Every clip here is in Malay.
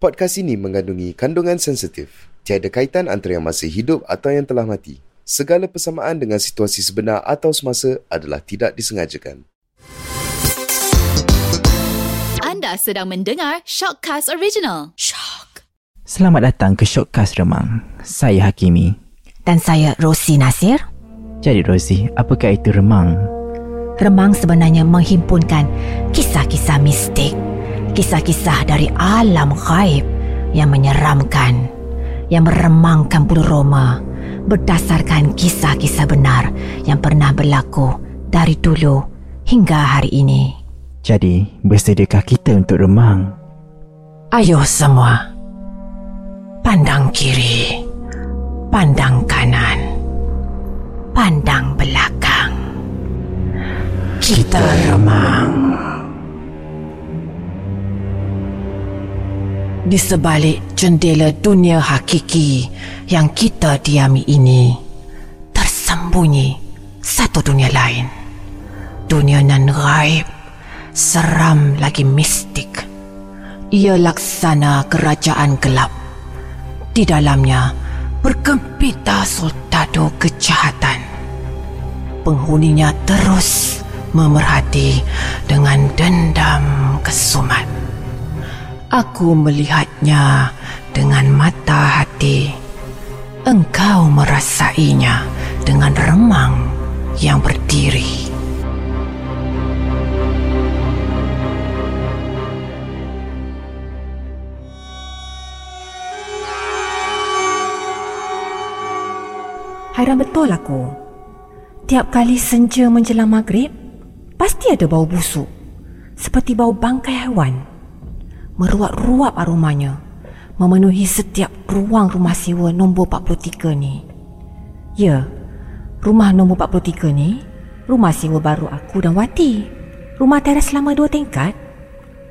Podcast ini mengandungi kandungan sensitif. Tiada kaitan antara yang masih hidup atau yang telah mati. Segala persamaan dengan situasi sebenar atau semasa adalah tidak disengajakan. Anda sedang mendengar Shockcast Original. Shock. Selamat datang ke Shockcast Remang. Saya Hakimi. Dan saya Rosie Nasir. Jadi Rosie, apakah itu remang? Remang sebenarnya menghimpunkan kisah-kisah mistik. Kisah-kisah dari alam ghaib yang menyeramkan, yang meremangkan bulu roma berdasarkan kisah-kisah benar yang pernah berlaku dari dulu hingga hari ini. Jadi, bersediakah kita untuk remang? Ayo semua, pandang kiri, pandang kanan, pandang belakang. Kita remang. Di sebalik jendela dunia hakiki yang kita diami ini, tersembunyi satu dunia lain. Dunia nan gaib, seram lagi mistik. Ia laksana kerajaan gelap. Di dalamnya bergempita sultado kejahatan. Penghuninya terus memerhati dengan dendam kesumat. Aku melihatnya dengan mata hati. Engkau merasainya dengan remang yang berdiri. Hairan betul aku. Tiap kali senja menjelang maghrib, pasti ada bau busuk. Seperti bau bangkai haiwan. Meruap-ruap aromanya, memenuhi setiap ruang rumah sewa nombor 43 ni. Ya, rumah nombor 43 ni, rumah sewa baru aku dan Wati. Rumah teras selama 2 tingkat.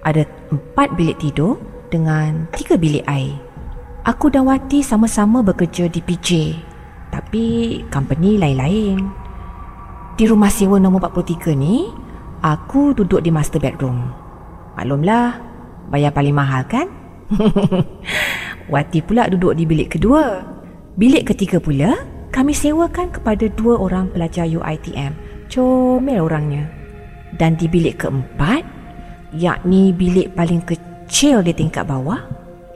Ada 4 bilik tidur dengan 3 bilik air. Aku dan Wati sama-sama bekerja di PJ, tapi company lain-lain. Di rumah sewa nombor 43 ni, aku duduk di master bedroom. Maklumlah, bayar paling mahal kan? Wati pula duduk di bilik kedua. Bilik ketiga pula kami sewakan kepada 2 orang pelajar UITM. Comel orangnya. Dan di bilik keempat, yakni bilik paling kecil di tingkat bawah,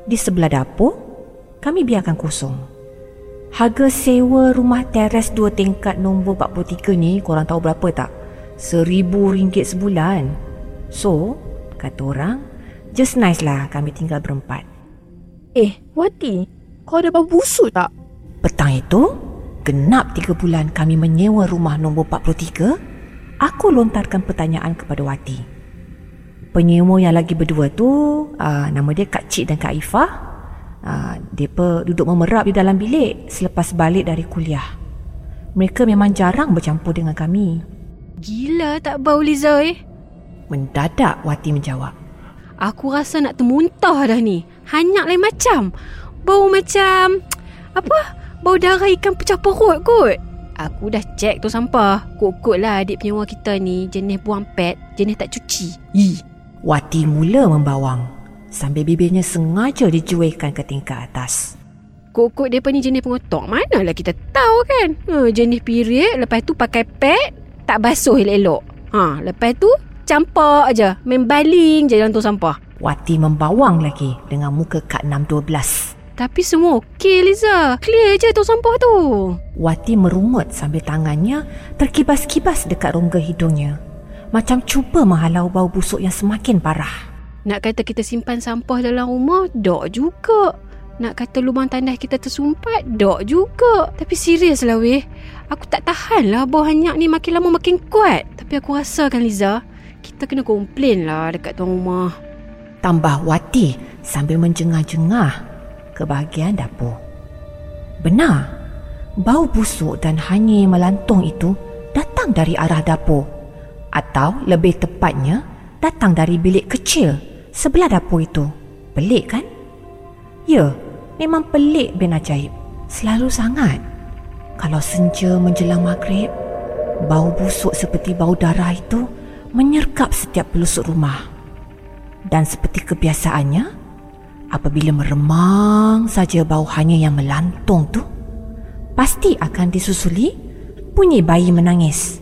di sebelah dapur, kami biarkan kosong. Harga sewa rumah teres 2 tingkat nombor 43 ni, korang tahu berapa tak? RM1,000 sebulan. So, kata orang, just nice lah kami tinggal berempat. Wati, kau ada bau busuk tak? Petang itu, genap 3 bulan kami menyewa rumah nombor 43, aku lontarkan pertanyaan kepada Wati. Penyewa yang lagi berdua tu, nama dia Kak Cik dan Kak Ifah. Mereka duduk memerap di dalam bilik selepas balik dari kuliah. Mereka memang jarang bercampur dengan kami. Gila tak bau Liza Mendadak Wati menjawab. Aku rasa nak termuntah dah ni. Hanyak lain macam. Bau macam... apa? Bau darah ikan pecah perut kot. Aku dah cek tu sampah. Kot-kot lah adik penyewa kita ni. Jenis buang pet. Jenis tak cuci. Wati mula membawang. Sambil bibirnya sengaja dijuaikan ke tingkat atas. Kot-kot mereka ni jenis pengotok. Manalah kita tahu kan. Jenis period. Lepas tu pakai pet. Tak basuh elok-elok. Lepas tu... campak aja, membaling je dalam tong sampah. Wati membawang lagi dengan muka Kak 612. Tapi semua okey Liza, clear je tong sampah tu. Wati merungut sambil tangannya terkibas-kibas dekat rongga hidungnya. Macam cuba menghalau bau busuk yang semakin parah. Nak kata kita simpan sampah dalam rumah, dak juga. Nak kata lubang tandas kita tersumpat, dak juga. Tapi serius lah weh, aku tak tahan lah bau hanyak ni makin lama makin kuat. Tapi aku rasakan Liza, kita kena komplain lah dekat tuan rumah. Tambah Wati sambil menjengah-jengah ke bahagian dapur. Benar, bau busuk dan hanyir melantong itu datang dari arah dapur. Atau lebih tepatnya, datang dari bilik kecil sebelah dapur itu. Pelik kan? Ya, memang pelik bin ajaib. Selalu sangat. Kalau senja menjelang maghrib, bau busuk seperti bau darah itu menyergap setiap pelusuk rumah. Dan seperti kebiasaannya, Apabila meremang saja bauhannya yang melantung tu, pasti akan disusuli bunyi bayi menangis,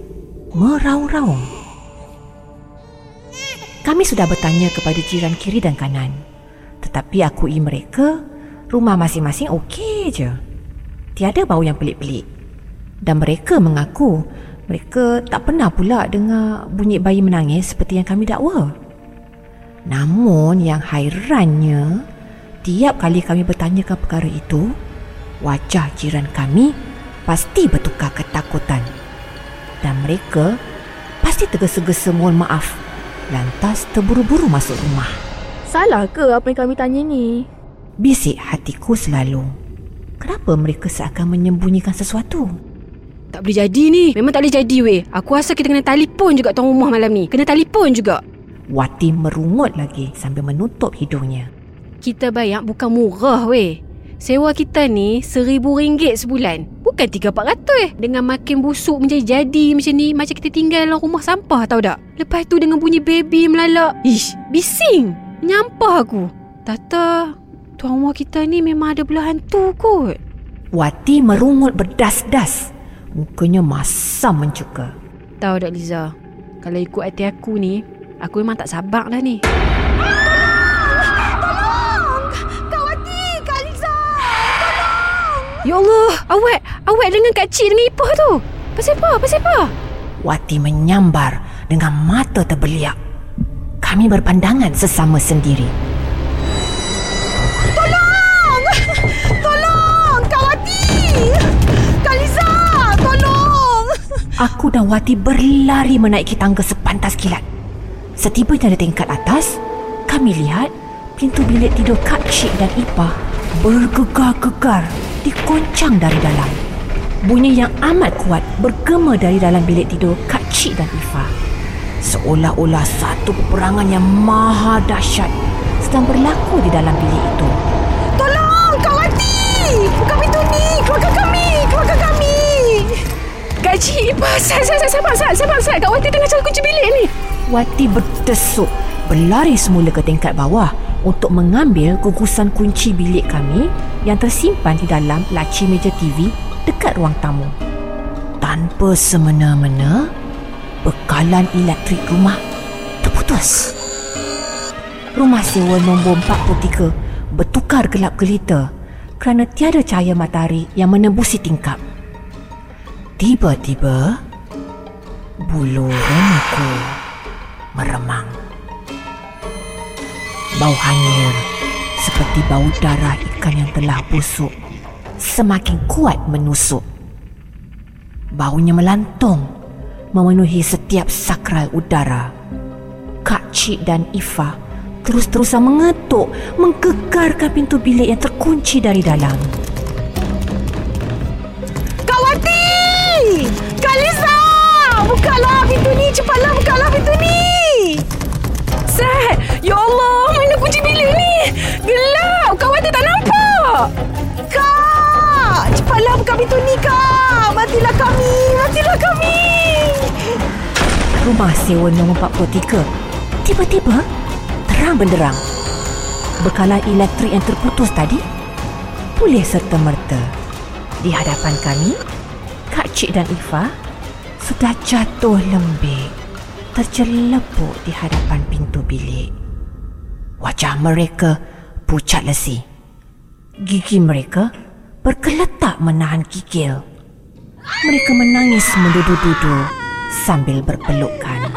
meraung-raung. Kami sudah bertanya kepada jiran kiri dan kanan, tetapi akui mereka rumah masing-masing okey je. Tiada bau yang pelik-pelik. Dan mereka mengaku mereka tak pernah pula dengar bunyi bayi menangis seperti yang kami dakwa. Namun yang hairannya, tiap kali kami bertanyakan perkara itu, wajah jiran kami pasti bertukar ketakutan, dan mereka pasti tergesa-gesa mohon maaf, lantas terburu-buru masuk rumah. Salah ke apa yang kami tanya ni? Bisik hatiku selalu. Kenapa mereka seakan menyembunyikan sesuatu? Tak boleh jadi ni. Memang tak boleh jadi weh. Aku rasa kita kena telefon juga tuan rumah malam ni. Kena telefon juga. Wati merungut lagi sambil menutup hidungnya. Kita bayar bukan murah weh. Sewa kita ni RM1,000 sebulan, bukan RM3,400 Dengan makin busuk menjadi jadi macam ni, macam kita tinggal dalam rumah sampah, tahu tak? Lepas tu dengan bunyi baby melalak, ish, bising, menyampah aku. Tata, tuan rumah kita ni memang ada belah hantu kot. Wati merungut berdas-das. Mukanya masam mencuka. Tahu tak Liza, kalau ikut hati aku ni, aku memang tak sabar dah ni. Tolong! Kak Wati! Kak Liza! Tolong! Ya Allah! Awak! Awak dengan Kak Cik dengan Ipah tu! Pasal apa? Pasal apa? Wati menyambar dengan mata terbeliak. Kami berpandangan sesama sendiri. Tolong! Tolong! Kak Wati! Kak Liza! Tolong! Aku dan Wati berlari menaiki tangga sepantas kilat. Setibanya di tingkat atas, kami lihat pintu bilik tidur Kak Cik dan Ipah bergegar-gegar, dikoncang dari dalam. Bunyi yang amat kuat bergema dari dalam bilik tidur Kak Cik dan Ipah. Seolah-olah satu peperangan yang maha dahsyat sedang berlaku di dalam bilik itu. Tolong Kak Wati! Buka pintu ni! Keluarkan kami! Keluarkan kami! Kak Cik, Ipah, sabar. Kak Wati tengah cari kunci bilik ni. Wati berdesuk, berlari semula ke tingkat bawah untuk mengambil gugusan kunci bilik kami yang tersimpan di dalam laci meja TV dekat ruang tamu. Tanpa semena-mena, bekalan elektrik rumah terputus. Rumah sewa nombor 43 bertukar gelap gelita kerana tiada cahaya matahari yang menembusi tingkap. Tiba-tiba, bulu remaku meremang. Bau hanyir seperti bau darah ikan yang telah busuk semakin kuat menusuk. Baunya melantung, memenuhi setiap sakral udara. Kak Cik dan Ifah terus-terusan mengetuk, menggegarkan pintu bilik yang terkunci dari dalam. Kak Wati! Kak Liza! Bukalah pintu ni, cepatlah bukalah pintu ni! Set, ya Allah, mana kunci bilik ni? Gelap, Kak Wati tak nampak. Kak, cepatlah buka pintu ni, Kak. Matilah kami, matilah kami. Rumah sewa nombor 43 tiba-tiba terang benderang. Bekalan elektrik yang terputus tadi pulih serta merta. Di hadapan kami, Kak Cik dan Ifah sudah jatuh lembik, tercelepuk di hadapan pintu bilik. Wajah mereka pucat lesi. Gigi mereka berkeletak menahan gigil. Mereka menangis mendudu-dudu sambil berpelukan.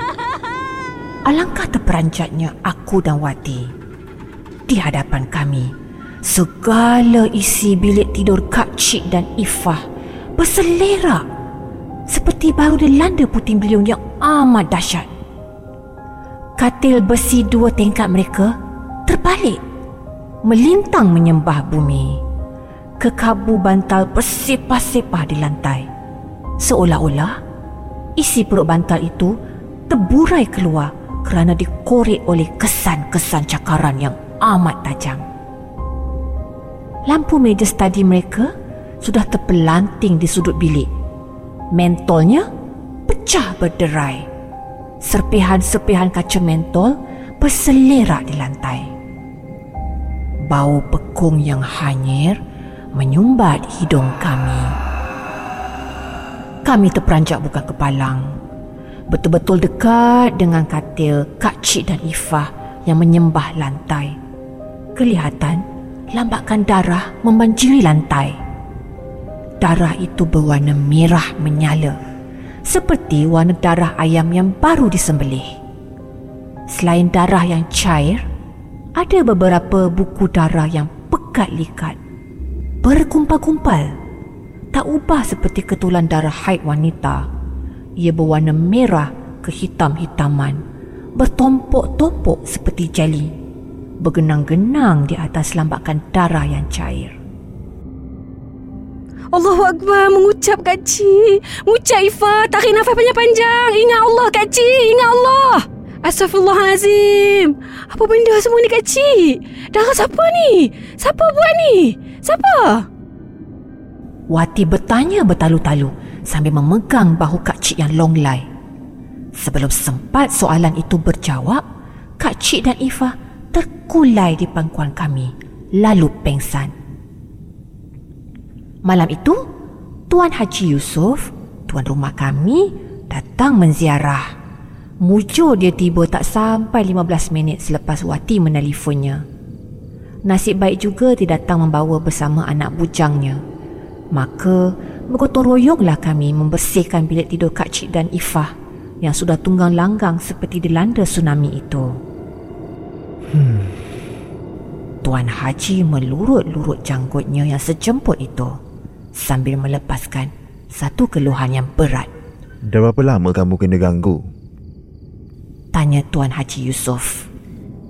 Alangkah terperanjatnya aku dan Wati. Di hadapan kami, segala isi bilik tidur Kak Cik dan Ifah berselerak seperti baru dilanda puting beliung yang amat dahsyat. Katil besi 2 tingkat mereka terbalik, melintang menyembah bumi. Kekabu bantal bersepah-sepah di lantai, seolah-olah isi perut bantal itu terburai keluar kerana dikorek oleh kesan-kesan cakaran yang amat tajam. Lampu meja study mereka sudah terpelanting di sudut bilik. Mentolnya pecah berderai. Serpihan-serpihan kaca mentol berselerak di lantai. bau bekung yang hanyir menyumbat hidung kami. Kami terperanjat bukan kepalang, betul-betul dekat dengan katil Kak Cik dan Ifah yang menyembah lantai. Kelihatan lambakan darah membanjiri lantai. Darah itu berwarna merah menyala, seperti warna darah ayam yang baru disembelih. Selain darah yang cair, ada beberapa buku darah yang pekat-likat, berkumpal-kumpal, tak ubah seperti ketulan darah haid wanita. Ia berwarna merah kehitam-hitaman, bertompok-tompok seperti jeli, bergenang-genang di atas lambakan darah yang cair. Allahu Akbar, mengucap Kak Cik, mengucap Ifah, tarik nafas panjang-panjang. Ingat Allah Kak Cik, ingat Allah. Astaghfirullahalazim. Apa benda semua ni Kak Cik? Darah siapa ni? Siapa buat ni? Siapa? Wati bertanya bertalu-talu sambil memegang bahu Kak Cik yang longlai. Sebelum sempat soalan itu berjawab, Kak Cik dan Ifah terkulai di pangkuan kami, lalu pengsan. Malam itu, Tuan Haji Yusof, tuan rumah kami, datang menziarah. Mujur dia tiba tak sampai 15 minit selepas Wati menelifonnya. Nasib baik juga dia datang membawa bersama anak bujangnya. Maka, bergotong royonglah kami membersihkan bilik tidur Kak Cik dan Ifah yang sudah tunggang langgang seperti dilanda tsunami itu. Tuan Haji melurut-lurut janggutnya yang sejemput itu sambil melepaskan satu keluhan yang berat. Dah berapa lama kamu kena ganggu? Tanya Tuan Haji Yusof.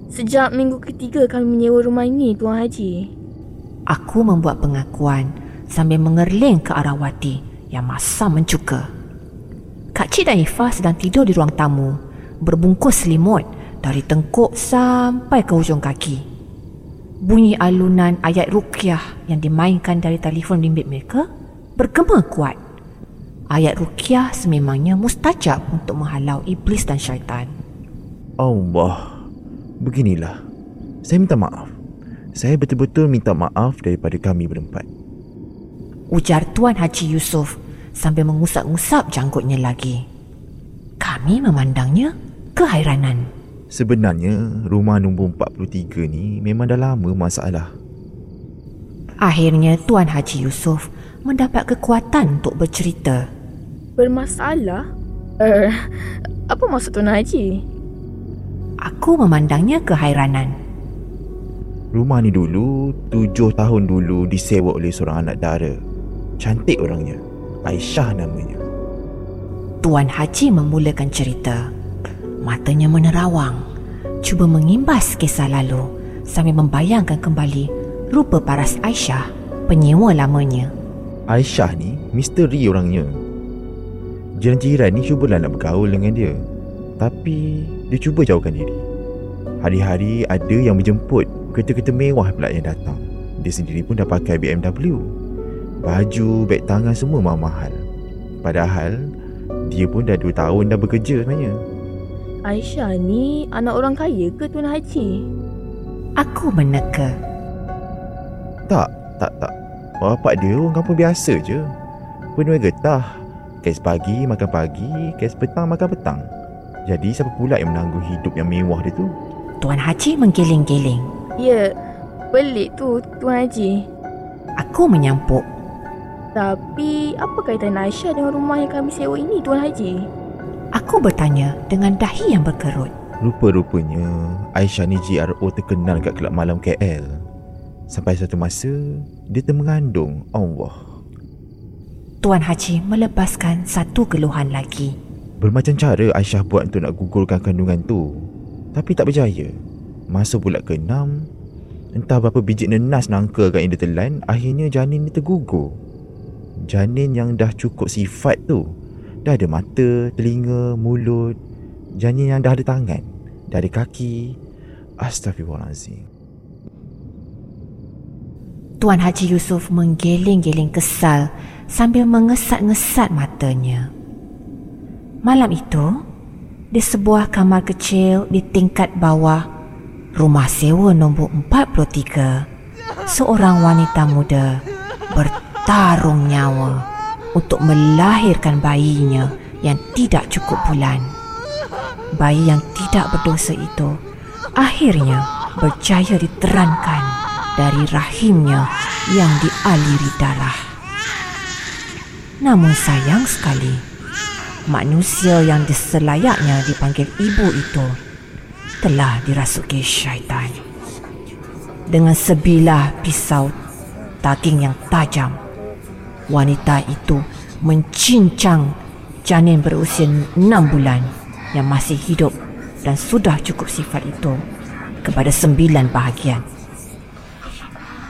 Sejak minggu ketiga kami menyewa rumah ini, Tuan Haji. Aku membuat pengakuan sambil mengerling ke arah Wati yang masam mencuka. Kak Cik dan Ifah sedang tidur di ruang tamu, berbungkus selimut dari tengkuk sampai ke hujung kaki. Bunyi alunan ayat ruqyah yang dimainkan dari telefon bimbit mereka bergema kuat. Ayat ruqyah sememangnya mustajab untuk menghalau iblis dan syaitan. Allah, beginilah. Saya minta maaf. Saya betul-betul minta maaf daripada kami berempat. Ujar Tuan Haji Yusof sambil mengusap-ngusap janggutnya lagi. Kami memandangnya kehairanan. Sebenarnya, rumah nombor 43 ni memang dah lama masalah. Akhirnya, Tuan Haji Yusof mendapat kekuatan untuk bercerita. Bermasalah? Apa maksud Tuan Haji? Aku memandangnya kehairanan. Rumah ni dulu 7 tahun dulu disewa oleh seorang anak dara. Cantik orangnya, Aisyah namanya. Tuan Haji memulakan cerita. Matanya menerawang, cuba mengimbas kisah lalu sambil membayangkan kembali rupa paras Aisyah, penyewa lamanya. Aisyah ni misteri orangnya. Jiran-jiran ni cubalah nak bergaul dengan dia, tapi dia cuba jauhkan diri. Hari-hari ada yang menjemput, kereta-kereta mewah pula yang datang. Dia sendiri pun dah pakai BMW. Baju, beg tangan semua mahal. Padahal dia pun dah 2 tahun dah bekerja sebenarnya. Aisyah ni anak orang kaya ke, Tuan Haji? Aku meneka. Tak. Bapak dia orang kampung biasa je. Penuh getah. Kes pagi makan pagi, kes petang makan petang. Jadi siapa pula yang menanggung hidup yang mewah dia tu? Tuan Haji menggiling-giling. Ya, pelik tu Tuan Haji. Aku menyampuk. Tapi apa kaitan Aisyah dengan rumah yang kami sewa ini, Tuan Haji? Aku bertanya dengan dahi yang berkerut. Rupa-rupanya Aisyah ni GRO terkenal kat kelab malam KL. Sampai satu masa dia termengandung. Allah. Tuan Haji melepaskan satu keluhan lagi. Bermacam cara Aisyah buat untuk nak gugurkan kandungan tu, tapi tak berjaya. Masa bulan ke-6, entah berapa biji nenas nangka kat yang dia telan, akhirnya janin dia tergugur. Janin yang dah cukup sifat tu. Dah ada mata, telinga, mulut. Janin yang dah ada tangan, dah ada kaki. Astaghfirullahalazim. Tuan Haji Yusof menggeling-geling kesal sambil mengesat-ngesat matanya. Malam itu, di sebuah kamar kecil di tingkat bawah, rumah sewa nombor 43, seorang wanita muda bertarung nyawa untuk melahirkan bayinya yang tidak cukup bulan. Bayi yang tidak berdosa itu akhirnya berjaya diterankan dari rahimnya yang dialiri darah. Namun sayang sekali, manusia yang selayaknya dipanggil ibu itu telah dirasuki syaitan. Dengan sebilah pisau daging yang tajam, wanita itu mencincang janin berusia 6 bulan yang masih hidup dan sudah cukup sifat itu kepada 9 bahagian.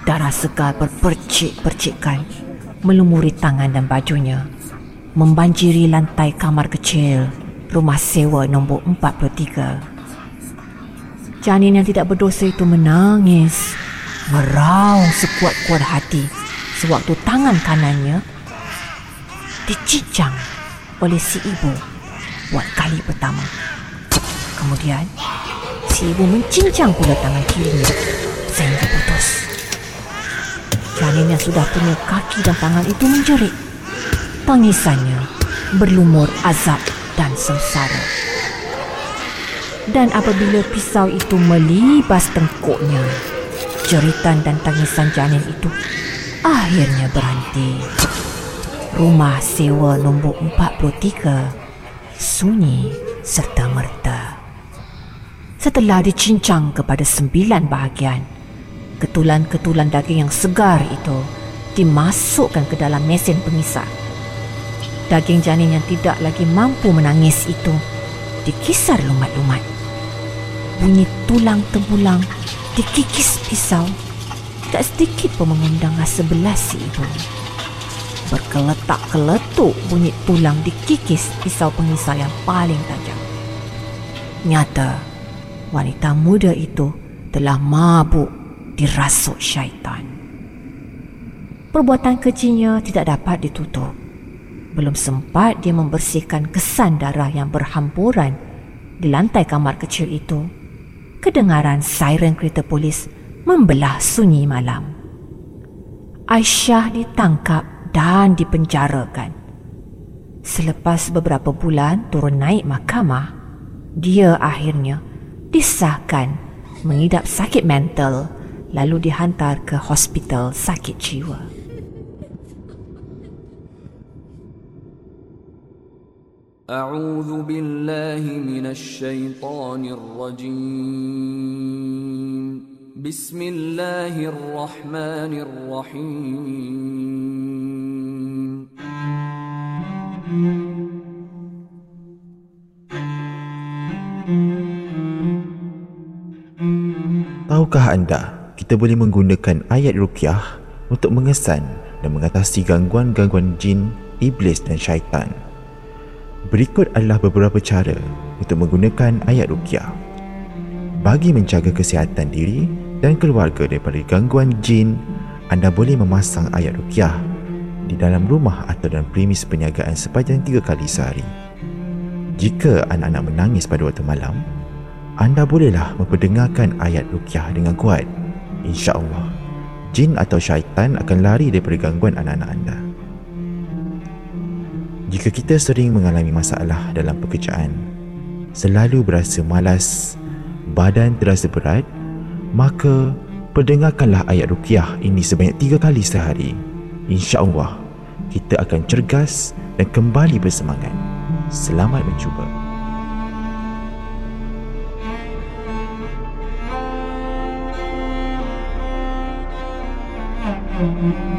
Darah segar berpercik-percikkan melumuri tangan dan bajunya, membanjiri lantai kamar kecil rumah sewa nombor 43. Janin yang tidak berdosa itu menangis, meraung sekuat-kuat hati sewaktu tangan kanannya dicincang oleh si ibu buat kali pertama. Kemudian, si ibu mencincang pula tangan kirinya sehingga putus. Janin yang sudah punya kaki dan tangan itu menjerit. Tangisannya berlumur azab dan sengsara. Dan apabila pisau itu melibas tengkuknya, jeritan dan tangisan janin itu akhirnya berhenti. Rumah sewa nombor 43 sunyi serta merta. Setelah dicincang kepada 9 bahagian, ketulan-ketulan daging yang segar itu dimasukkan ke dalam mesin pengisap. Daging janin yang tidak lagi mampu menangis itu dikisar lumat-lumat. Bunyi tulang tembulang dikikis pisau tak sedikit pun mengundang rasa belas si ibu. Berkeletak-keletuk bunyi tulang dikikis pisau pengisau yang paling tajam. Nyata, wanita muda itu telah mabuk dirasuk syaitan. Perbuatan kejinya tidak dapat ditutup. Belum sempat dia membersihkan kesan darah yang berhamburan di lantai kamar kecil itu, kedengaran siren kereta polis membelah sunyi malam. Aisyah ditangkap dan dipenjarakan. Selepas beberapa bulan turun naik mahkamah, dia akhirnya disahkan mengidap sakit mental lalu dihantar ke hospital sakit jiwa. أعوذ بالله من الشيطان الرجيم بسم الله الرحمن الرحيم Tahukah anda, kita boleh menggunakan ayat ruqyah untuk mengesan dan mengatasi gangguan-gangguan jin, iblis dan syaitan. Berikut adalah beberapa cara untuk menggunakan ayat ruqyah bagi menjaga kesihatan diri dan keluarga daripada gangguan jin. Anda boleh memasang ayat ruqyah di dalam rumah atau dalam premis perniagaan sepanjang 3 kali sehari. Jika anak-anak menangis pada waktu malam, anda bolehlah memperdengarkan ayat ruqyah dengan kuat. InsyaAllah, jin atau syaitan akan lari daripada gangguan anak-anak anda. Jika kita sering mengalami masalah dalam pekerjaan, selalu berasa malas, badan terasa berat, maka perdengarkanlah ayat ruqyah ini sebanyak 3 kali sehari. InsyaAllah, kita akan cergas dan kembali bersemangat. Selamat mencuba.